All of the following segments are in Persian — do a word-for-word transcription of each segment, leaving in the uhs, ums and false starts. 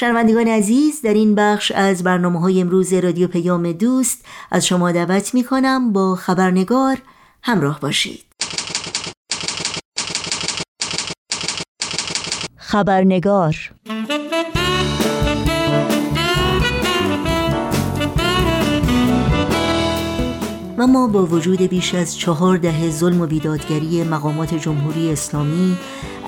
شنوندگان عزیز، در این بخش از برنامه‌های امروز رادیو پیام دوست از شما دعوت می‌کنم با خبرنگار همراه باشید. خبرنگار. و ما با وجود بیش از چهار دهه ظلم و بیدادگری مقامات جمهوری اسلامی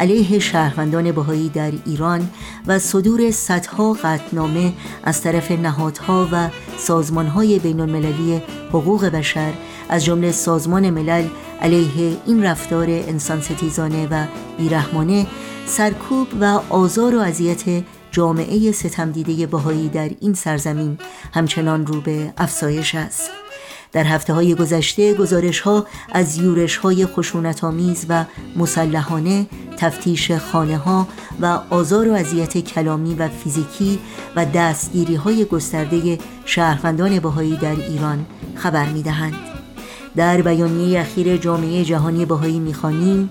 علیه شهروندان بهائی در ایران و صدور صدها قطعنامه از طرف نهادها و سازمانهای بین المللی حقوق بشر از جمله سازمان ملل علیه این رفتار انسان ستیزانه و بیرحمانه، سرکوب و آزار و اذیت جامعه ستم دیده بهائی در این سرزمین همچنان رو به افزایش است. در هفته‌های گذشته گزارش‌ها از یورش‌های خشونت‌آمیز و مسلحانه، تفتیش خانه‌ها و آزار و اذیت کلامی و فیزیکی و دستگیری‌های گسترده شهروندان بهائی در ایران خبر می‌دهند. در بیانیه اخیر جامعه جهانی بهائی می‌خوانیم: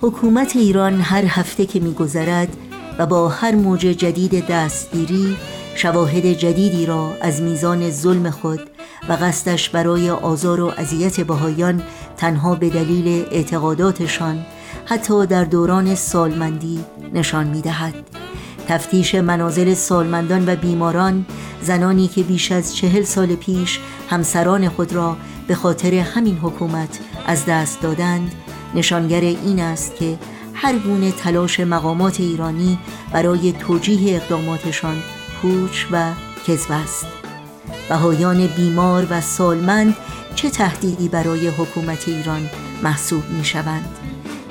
حکومت ایران هر هفته که می‌گذرد و با هر موج جدید دستگیری شواهد جدیدی را از میزان ظلم خود و قصدش برای آزار و اذیت بهائیان تنها به دلیل اعتقاداتشان حتی در دوران سالمندی نشان می‌دهد. تفتیش منازل سالمندان و بیماران، زنانی که بیش از چهل سال پیش همسران خود را به خاطر همین حکومت از دست دادند، نشانگر این است که هر گونه تلاش مقامات ایرانی برای توجیه اقداماتشان پوچ و کذب است. بهائیان بیمار و سالمند چه تهدیدی برای حکومت ایران محسوب می‌شوند؟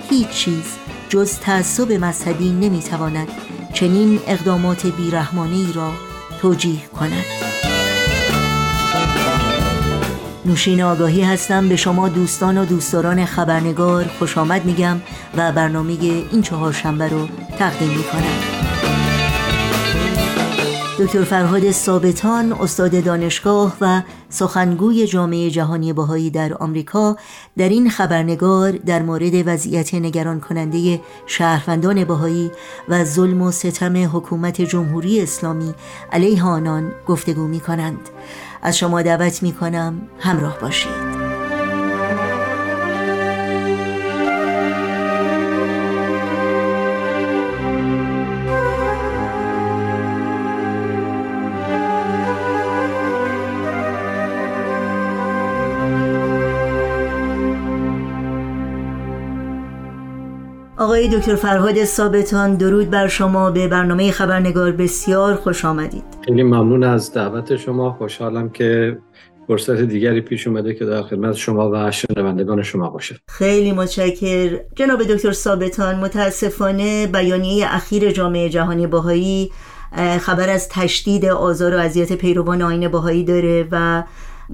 هیچ چیز جز تعصب مذهبی نمی‌تواند چنین اقدامات بیرحمانه‌ای را توجیه کند. نوشین آگاهی هستم. به شما دوستان و دوستداران خبرنگار خوش آمد میگم و برنامه این چهارشنبه رو تقدیم می‌کنم. دکتر فرهاد ثابتان، استاد دانشگاه و سخنگوی جامعه جهانی بهائی در آمریکا، در این خبرنگار در مورد وضعیت نگران کننده شهروندان بهائی و ظلم و ستم حکومت جمهوری اسلامی علیه آنان گفتگو می کنند. از شما دعوت می کنم همراه باشید. آقای دکتر فرهاد ثابتان، درود بر شما. به برنامه خبرنگار بسیار خوش آمدید. خیلی ممنون از دعوت شما. خوشحالم که فرصت دیگری پیش اومده که در خدمت شما و شنوندگان شما باشه. خیلی متشکر. جناب دکتر ثابتان، متاسفانه بیانیه اخیر جامعه جهانی بهائی خبر از تشدید آزار و اذیت پیروان آیین بهائی داره و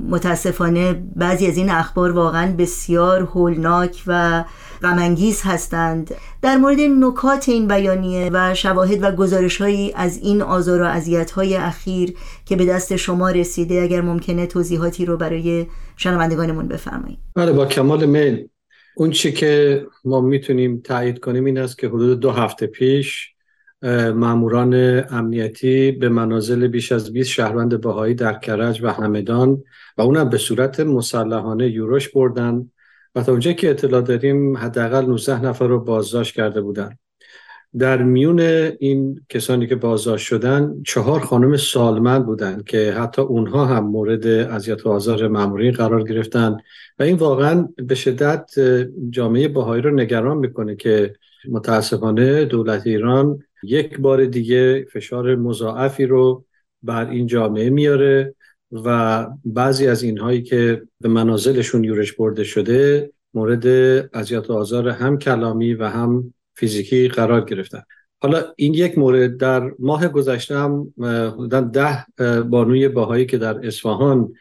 متاسفانه بعضی از این اخبار واقعا بسیار هولناک و غم‌انگیز هستند. در مورد نکات این بیانیه و شواهد و گزارش‌هایی از این آزار و اذیت‌های اخیر که به دست شما رسیده، اگر ممکنه توضیحاتی رو برای شنوندگانمون بفرمایید. بله، با کمال میل. اون چی که ما میتونیم تایید کنیم این است که حدود دو هفته پیش ماموران امنیتی به منازل بیش از بیست شهروند بهائی در کرج و همدان و اونم به صورت مسلحانه یورش بردن و تا اونجایی که اطلاع داریم حداقل نوزده نفر رو بازداشت کرده بودن. در میون این کسانی که بازداشت شدن چهار خانم سالمند بودن که حتی اونها هم مورد اذیت و آزار مامورین قرار گرفتن و این واقعا به شدت جامعه بهائی رو نگران میکنه که متاسفانه دولت ایران یک بار دیگه فشار مضاعفی رو بر این جامعه میاره و بعضی از اینهایی که به منازلشون یورش برده شده مورد اذیت و آزار هم کلامی و هم فیزیکی قرار گرفتن. حالا این یک مورد. در ماه گذشته هم حدوداً ده بانوی بهائی که در اصفهان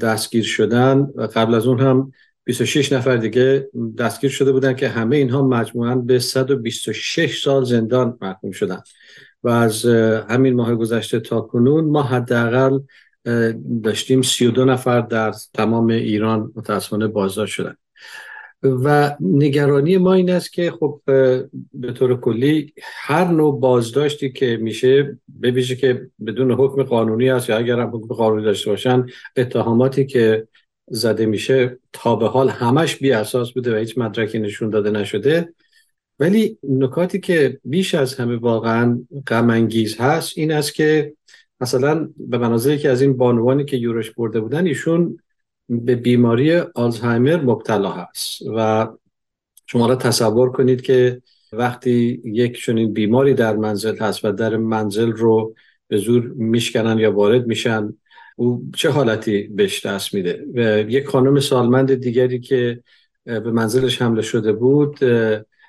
دستگیر شدن و قبل از اون هم بیست و شش نفر دیگه دستگیر شده بودن که همه اینها مجموعاً به صد و بیست و شش سال زندان محکوم شدند و از همین ماه گذشته تا کنون ما حداقل داشتیم سی و دو نفر در تمام ایران متأسفانه بازداشت شدند و نگرانی ما این است که خب به طور کلی هر نوع بازداشتی که میشه به ویژه که بدون حکم قانونی هست یا اگر هم حکم قانونی داشته باشن، اتهاماتی که زده میشه تا به حال همش بی اساس بوده و هیچ مدرکی نشون داده نشده. ولی نکاتی که بیش از همه واقعا غم انگیز هست این است که مثلا به مناظری که از این بانوانی که یورش برده بودن، ایشون به بیماری آلزایمر مبتلا هست و شما را تصور کنید که وقتی یک چنین بیماری در منزل هست و در منزل رو به زور میشکنن یا وارد میشن، او چه حالتی بهش دست میده. و یک خانم سالمند دیگری که به منزلش حمله شده بود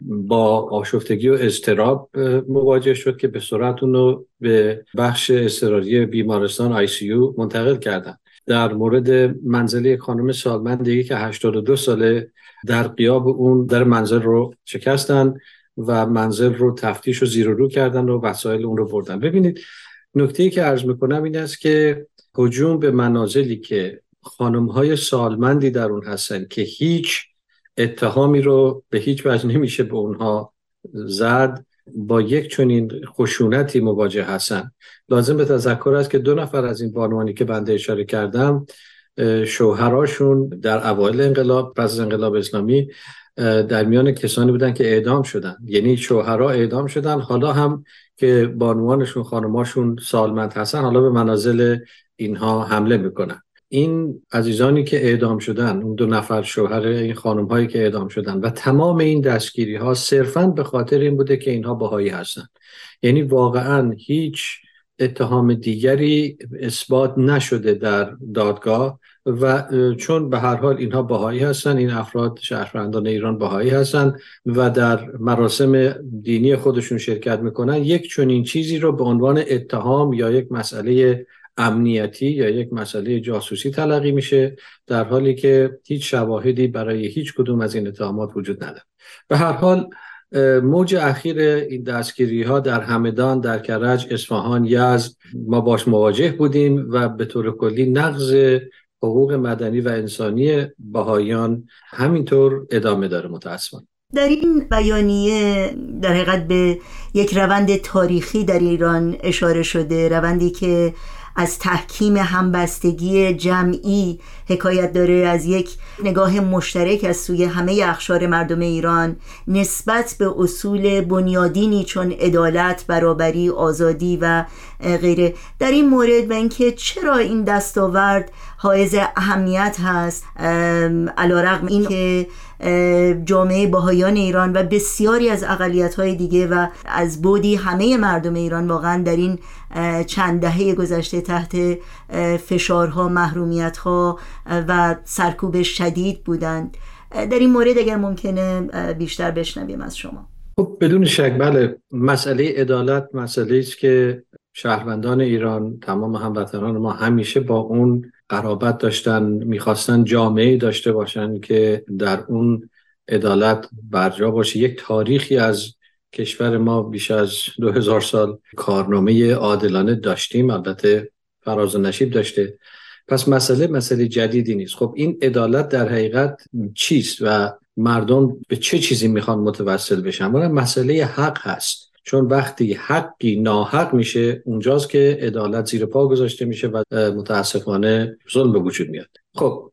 با آشفتگی و اضطراب مواجه شد که به سرعت اونو به بخش اضطراری بیمارستان آی سی یو منتقل کردن. در مورد منزل یک خانم سالمند دیگه که هشتاد و دو ساله، در غیاب اون در منزل رو شکستن و منزل رو تفتیش و زیر و رو کردن و وسایل اون رو بردن. ببینید نکته‌ای که عرض میکنم این است که هجوم به منازلی که خانم‌های سالمندی در اون هستن که هیچ اتهامی رو به هیچ وجه نمیشه به اونها زد، با یک چنین خشونتی مواجه هستن. لازم به تذکر است که دو نفر از این بانوانی که بنده اشاره کردم، شوهراشون در اوایل انقلاب، پس از انقلاب اسلامی، در میان کسانی بودن که اعدام شدن. یعنی شوهرها اعدام شدن، حالا هم که بانوانشون، خانماشون سالمند هستن، حالا به منازل اینها حمله میکنن. این عزیزانی که اعدام شدن، اون دو نفر شوهر این خانم هایی که اعدام شدن و تمام این دستگیری ها صرفاً به خاطر این بوده که اینها بهایی هستن. یعنی واقعاً هیچ اتهام دیگری اثبات نشده در دادگاه و چون به هر حال اینها بهایی هستن، این افراد شهروندان ایران بهایی هستن و در مراسم دینی خودشون شرکت میکنن، یک چنین چیزی رو به عنوان اتهام یا یک مسئله امنیتی یا یک مسئله جاسوسی تلقی میشه، در حالی که هیچ شواهدی برای هیچ کدوم از این اتهامات وجود نداره. به هر حال موج اخیر این دستگیری ها در همدان، در کرج، اصفهان، یزد ما باش مواجه بودیم و به طور کلی نقض حقوق مدنی و انسانی بهائیان همینطور ادامه داره متاسفانه. در این بیانیه در حقیقت به یک روند تاریخی در ایران اشاره شده، روندی که از تحکیم همبستگی جمعی حکایت داره، از یک نگاه مشترک از سوی همه اقشار مردم ایران نسبت به اصول بنیادینی چون عدالت، برابری، آزادی و غیره. در این مورد و اینکه چرا این دستاورد حائز اهمیت هست، علیرغم این که جامعه بهائیان ایران و بسیاری از اقلیت‌های دیگه و از بودی همه مردم ایران واقعا در این چند دهه گذشته تحت فشارها، محرومیت‌ها و سرکوب شدید بودند، در این مورد اگر ممکنه بیشتر بشنویم از شما. خب بدون شک بله، مسئله عدالت مسئله است که شهروندان ایران، تمام هموطنان ما همیشه با اون قرابت داشتن، میخواستن جامعه‌ای داشته باشن که در اون عدالت برجا باشه. یک تاریخی از کشور ما بیش از دو هزار سال کارنامه عادلانه داشتیم، البته فراز و نشیب داشته. پس مسئله مسئله جدیدی نیست. خب این عدالت در حقیقت چیست و مردم به چه چیزی میخوان متوسل بشن؟ ولی مسئله حق هست، چون وقتی حقی ناحق میشه اونجاست که عدالت زیر پا گذاشته میشه و متاسفانه ظلم به وجود میاد. خب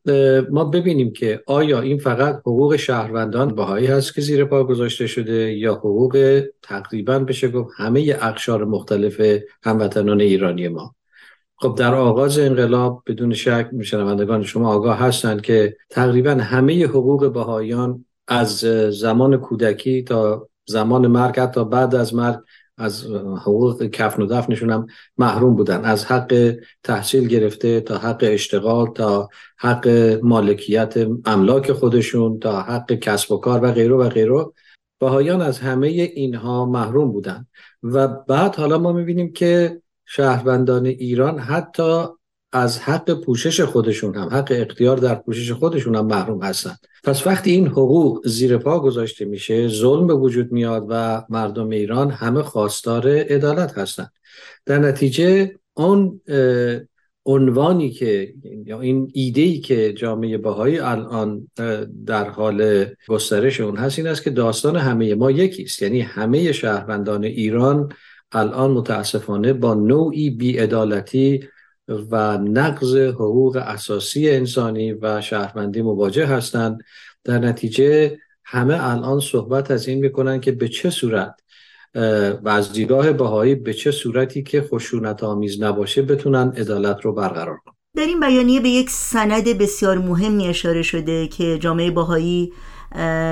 ما ببینیم که آیا این فقط حقوق شهروندان بهایی هست که زیر پا گذاشته شده یا حقوق تقریبا بشه گفت همه اقشار مختلف هموطنان ایرانی ما. خب در آغاز انقلاب بدون شک شنوندگان شما آگاه هستند که تقریبا همه حقوق بهاییان از زمان کودکی تا زمان مرگ، حتی بعد از مرگ، از حقوق کفن و دفنشون هم محروم بودن. از حق تحصیل گرفته تا حق اشتغال، تا حق مالکیت املاک خودشون، تا حق کسب و کار و غیره و غیره، بهائیان از همه اینها محروم بودن. و بعد حالا ما میبینیم که شهروندان ایران حتی از حق پوشش خودشون هم، حق اختیار در پوشش خودشون هم محروم هستند. پس وقتی این حقوق زیر پا گذاشته میشه ظلم به وجود میاد و مردم ایران همه خواستار عدالت هستند. در نتیجه اون عنوانی که یا این ایده‌ای که جامعه بهائی الان در حال گسترش اون هست این است که داستان همه ما یکی است. یعنی همه شهروندان ایران الان متاسفانه با نوعی بی‌عدالتی و نقض حقوق اساسی انسانی و شهروندی مواجه هستند. در نتیجه همه الان صحبت از این میکنن که به چه صورت و از دیدگاه بهائی به چه صورتی که خشونت آمیز نباشه بتونن عدالت رو برقرار کنن. در این بیانیه به یک سند بسیار مهمی اشاره شده که جامعه بهائی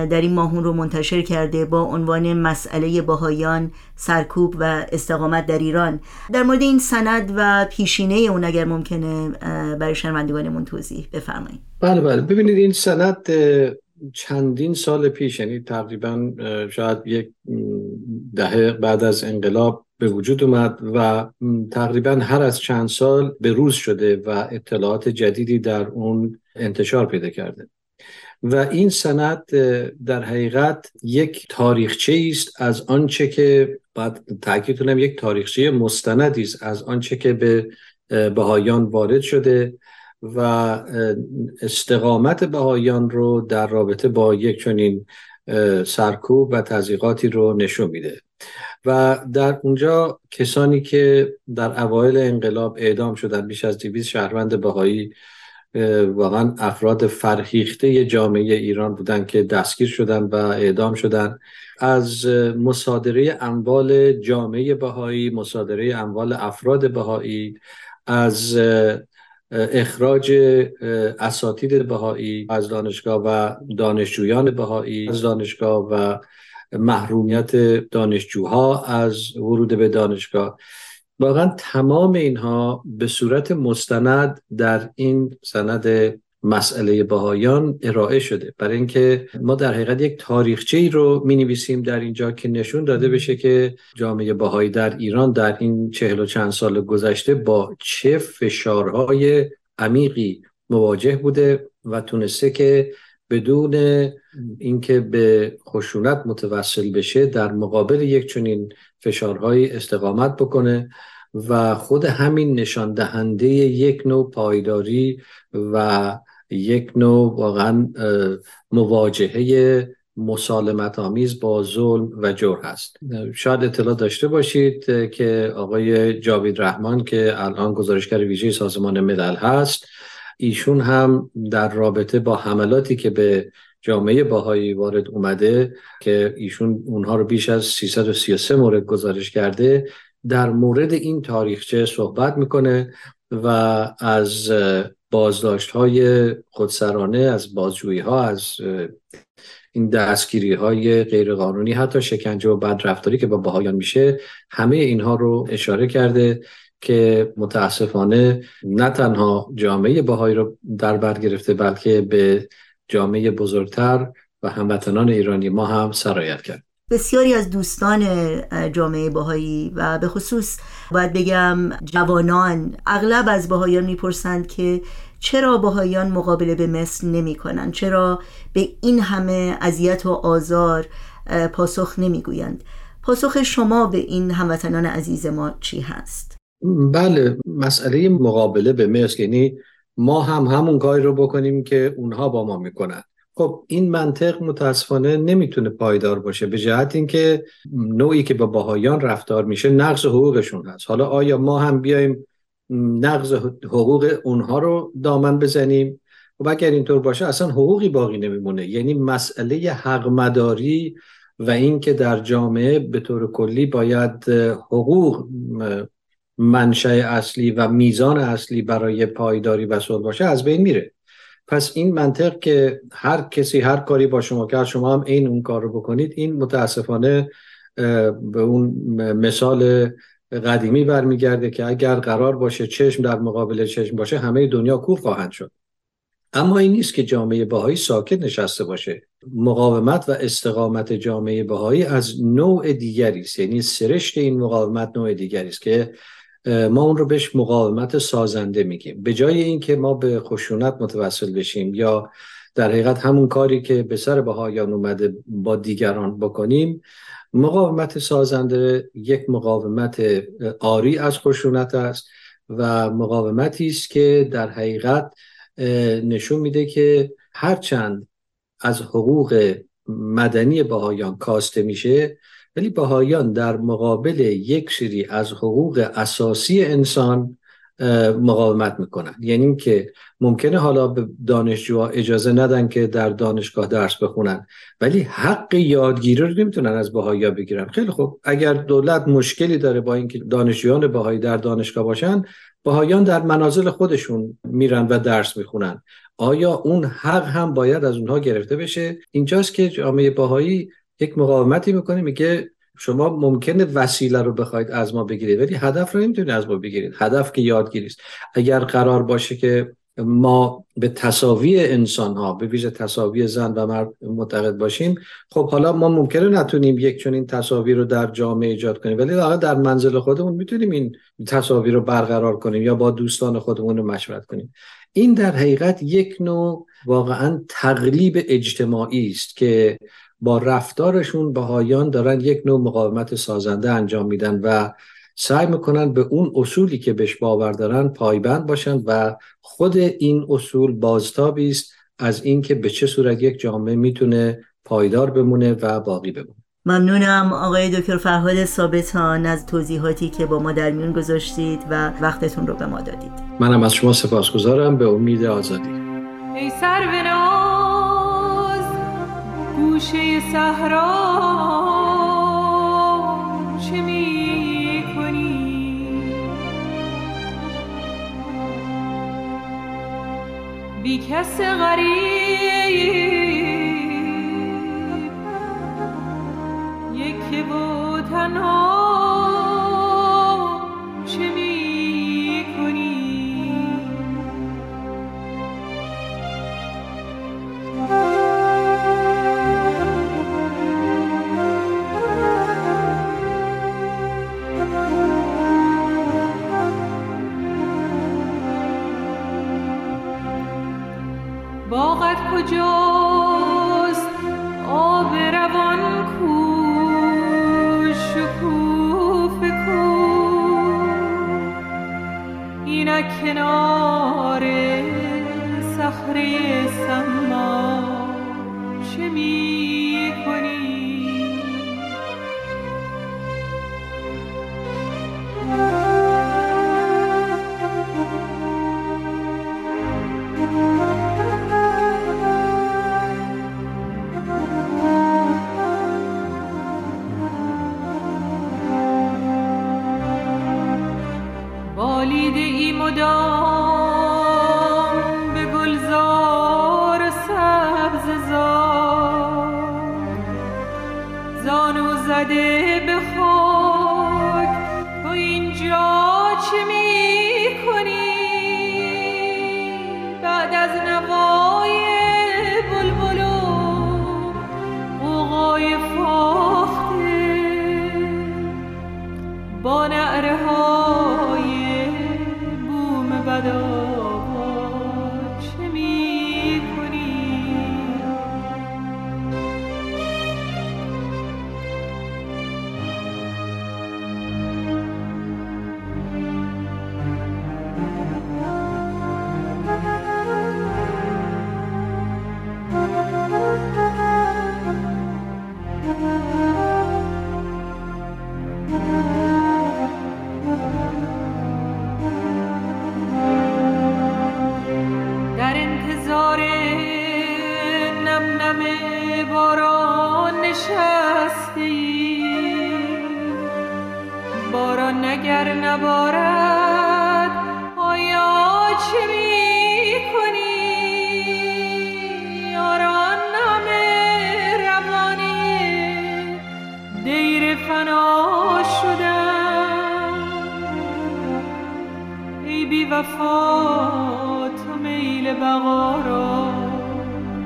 در این ماهون رو منتشر کرده با عنوان مسئله بهائیان، سرکوب و استقامت در ایران. در مورد این سند و پیشینه اون اگر ممکنه برای شنوندگانمون توضیح بفرمایید. بله بله ببینید این سند چندین سال پیش، یعنی تقریبا شاید یک دهه بعد از انقلاب به وجود اومد و تقریبا هر از چند سال بروز شده و اطلاعات جدیدی در اون انتشار پیدا کرده و این سند در حقیقت یک تاریخچه‌ای است از آنچه که بعد تاکید کنم یک تاریخچه مستندی است از آنچه که به بهائیان وارد شده و استقامت بهائیان رو در رابطه با یک چنین سرکوب و تضییقاتی رو نشون میده و در اونجا کسانی که در اوایل انقلاب اعدام شدن، بیش از دویست شهروند بهائی واقعا افراد فرهیخته جامعه ایران بودند که دستگیر شدن و اعدام شدن، از مصادره اموال جامعه بهائی، مصادره اموال افراد بهائی، از اخراج اساتید بهائی از دانشگاه و دانشجویان بهائی از دانشگاه و محرومیت دانشجوها از ورود به دانشگاه، واقعا تمام اینها به صورت مستند در این سند مسئله بهائیان ارائه شده، برای اینکه ما در حقیقت یک تاریخچه‌ای رو می‌نویسیم در اینجا که نشون داده بشه که جامعه بهائی در ایران در این چهل و چند سال گذشته با چه فشارهای عمیقی مواجه بوده و تونسته که بدون اینکه به خشونت متوسل بشه در مقابل یک چنین فشارهای استقامت بکنه و خود همین نشان دهنده یک نوع پایداری و یک نوع واقعا مواجهه مسالمت آمیز با ظلم و جور هست. شاید اطلاع داشته باشید که آقای جاوید رحمان که الان گزارشگر ویژه سازمان ملل هست، ایشون هم در رابطه با حملاتی که به جامعه بهائی وارد اومده که ایشون اونها رو بیش از سیصد و سی و سه مورد گزارش کرده، در مورد این تاریخچه صحبت میکنه و از بازداشت‌های خودسرانه، از بازجویی‌ها، از این دستگیری‌های غیرقانونی، حتی شکنجه و بدرفتاری که با بهائیان میشه، همه اینها رو اشاره کرده که متاسفانه نه تنها جامعه بهائی رو در بر گرفته بلکه به جامعه بزرگتر و هموطنان ایرانی ما هم سرایت کرد. بسیاری از دوستان جامعه بهائی و به خصوص باید بگم جوانان، اغلب از بهائیان میپرسند که چرا بهائیان مقابله به مثل نمی کنند، چرا به این همه اذیت و آزار پاسخ نمی گویند. پاسخ شما به این هموطنان عزیز ما چی هست؟ بله، مسئله مقابله به مثل، یعنی ما هم همون کاری رو بکنیم که اونها با ما میکنن. خب این منطق متاسفانه نمیتونه پایدار باشه به جهت اینکه نوعی که با بهائیان رفتار میشه نقض حقوقشون هست. حالا آیا ما هم بیایم نقض حقوق اونها رو دامن بزنیم؟ خب اگر اینطور باشه اصلا حقوقی باقی نمیمونه. یعنی مسئله حق مداری و اینکه در جامعه به طور کلی باید حقوق منشأ اصلی و میزان اصلی برای پایداری و صلح باشه از بین میره. پس این منطق که هر کسی هر کاری با شما کرد شما هم این اون کار رو بکنید، این متاسفانه به اون مثال قدیمی برمیگرده که اگر قرار باشه چشم در مقابل چشم باشه همه دنیا کور خواهند شد. اما این نیست که جامعه بهائی ساکت نشسته باشه. مقاومت و استقامت جامعه بهائی از نوع دیگری است، یعنی سرشت این مقاومت نوع دیگری است که ما اون رو بهش مقاومت سازنده میگیم. به جای این که ما به خشونت متوسل بشیم یا در حقیقت همون کاری که به سر بهائیان اومده با دیگران بکنیم، مقاومت سازنده یک مقاومت عاری از خشونت است و مقاومتی است که در حقیقت نشون میده که هرچند از حقوق مدنی بهائیان کاسته میشه ولی بهائیان در مقابل یک سری از حقوق اساسی انسان مقاومت میکنن. یعنی که ممکنه حالا به دانشجوها اجازه ندن که در دانشگاه درس بخونن، ولی حق یادگیری رو نمیتونن از بهائی‌ها بگیرن. خیلی خوب، اگر دولت مشکلی داره با اینکه دانشجویان بهائی در دانشگاه باشن، بهائیان در منازل خودشون میرن و درس میخونن، آیا اون حق هم باید از اونها گرفته بشه؟ اینجاست که جامعه بهائی یک مقاومتی میکنه، میگه شما ممکنه وسیله رو بخواید از ما بگیرید، ولی هدف رو نمیتونید از ما بگیرید. هدف که یادگیری است. اگر قرار باشه که ما به تساوی انسان ها، به ویژه تساوی زن و مرد معتقد باشیم، خب حالا ما ممکنه نتونیم یک چنین تساوی رو در جامعه ایجاد کنیم، ولی واقعا در منزل خودمون میتونیم این تساوی رو برقرار کنیم یا با دوستان خودمون رو مشورت کنیم. این در حقیقت یک نوع واقعا تقلیب اجتماعی است که با رفتارشون بهائیان دارن یک نوع مقاومت سازنده انجام میدن و سعی میکنن به اون اصولی که بهش باور دارن پایبند باشن و خود این اصول بازتابی است از اینکه به چه صورت یک جامعه میتونه پایدار بمونه و باقی بمونه. ممنونم آقای دکتر فرهاد ثابتان از توضیحاتی که با ما در میون گذاشتید و وقتتون رو به ما دادید. منم از شما سپاسگزارم. به امید آزادی. ای سروناز گوشه صحرا چه می‌کنی؟ بی کس غریب که با تنها چه می کنی؟ باغت کجاست آب روان کو کنار صخره سما چه می کنی؟ مدام به گلزار سبز زار زانو زده به خاک تو اینجا چه می کنی؟ بعد از نوای بلبل و غوغای فاخته با نعره ها چه می کنی؟ اگر نبارد آیا چه می کنی؟ یاران همه روانه دیر فنا شدن، ای بی وفا تو میل بقا را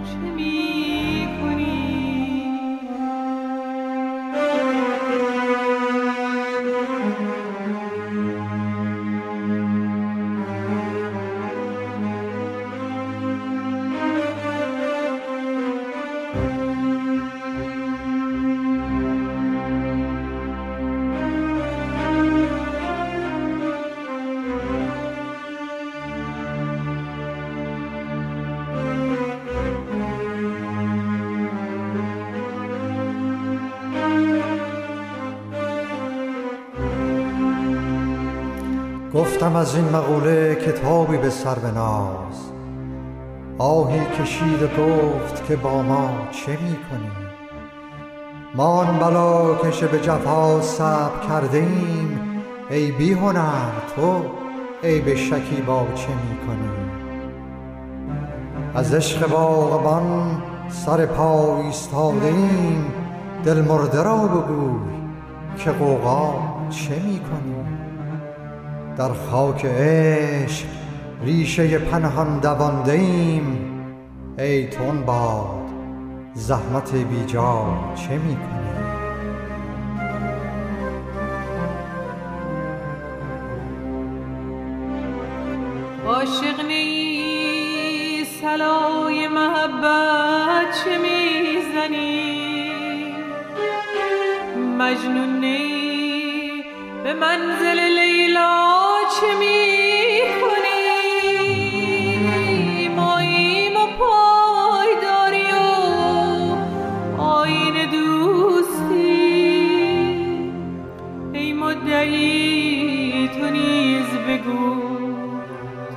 چه می کنی؟ Thank you. گفتم از این مقوله کتابی به سر بناز. آهی کشید و گفت که با ما چه می کنی؟ ما آن بلا کش به جفا صبر کرده ایم، ای بی هنر تو عیب شکیبا چه می کنی؟ از عشق باغبان سر پا ایستاده ایم، دل مرده را بگوی که غوغا چه می کنی؟ در خاک عشق ریشه پنهان دوانده ایم، ای تن باد زحمت بیجا چه می کنی؟ عاشق نی صلای محبت چه می زنی؟ مجنون نی به منزل لیلا چه می کنی؟ ماییم و پایداری و آیین دوستی، ای مدعی تو نیز بگو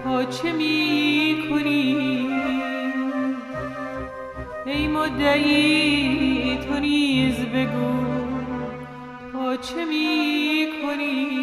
تا چه می کنی؟ ای مدعی تو نیز بگو چه می کنی؟